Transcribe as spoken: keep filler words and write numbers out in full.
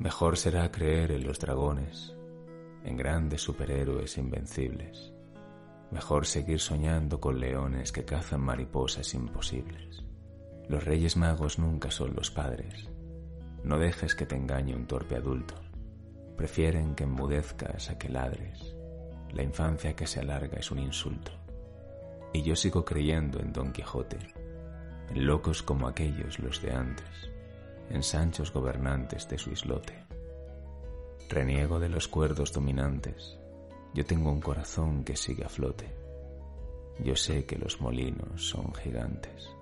Mejor será creer en los dragones, en grandes superhéroes invencibles. Mejor seguir soñando con leones que cazan mariposas imposibles. Los reyes magos nunca son los padres. No dejes que te engañe un torpe adulto. Prefieren que enmudezcas a que ladres. La infancia que se alarga es un insulto. Y yo sigo creyendo en Don Quijote, en locos como aquellos los de antes, en Sanchos gobernantes de su islote. Reniego de los cuerdos dominantes, yo tengo un corazón que sigue a flote. Yo sé que los molinos son gigantes.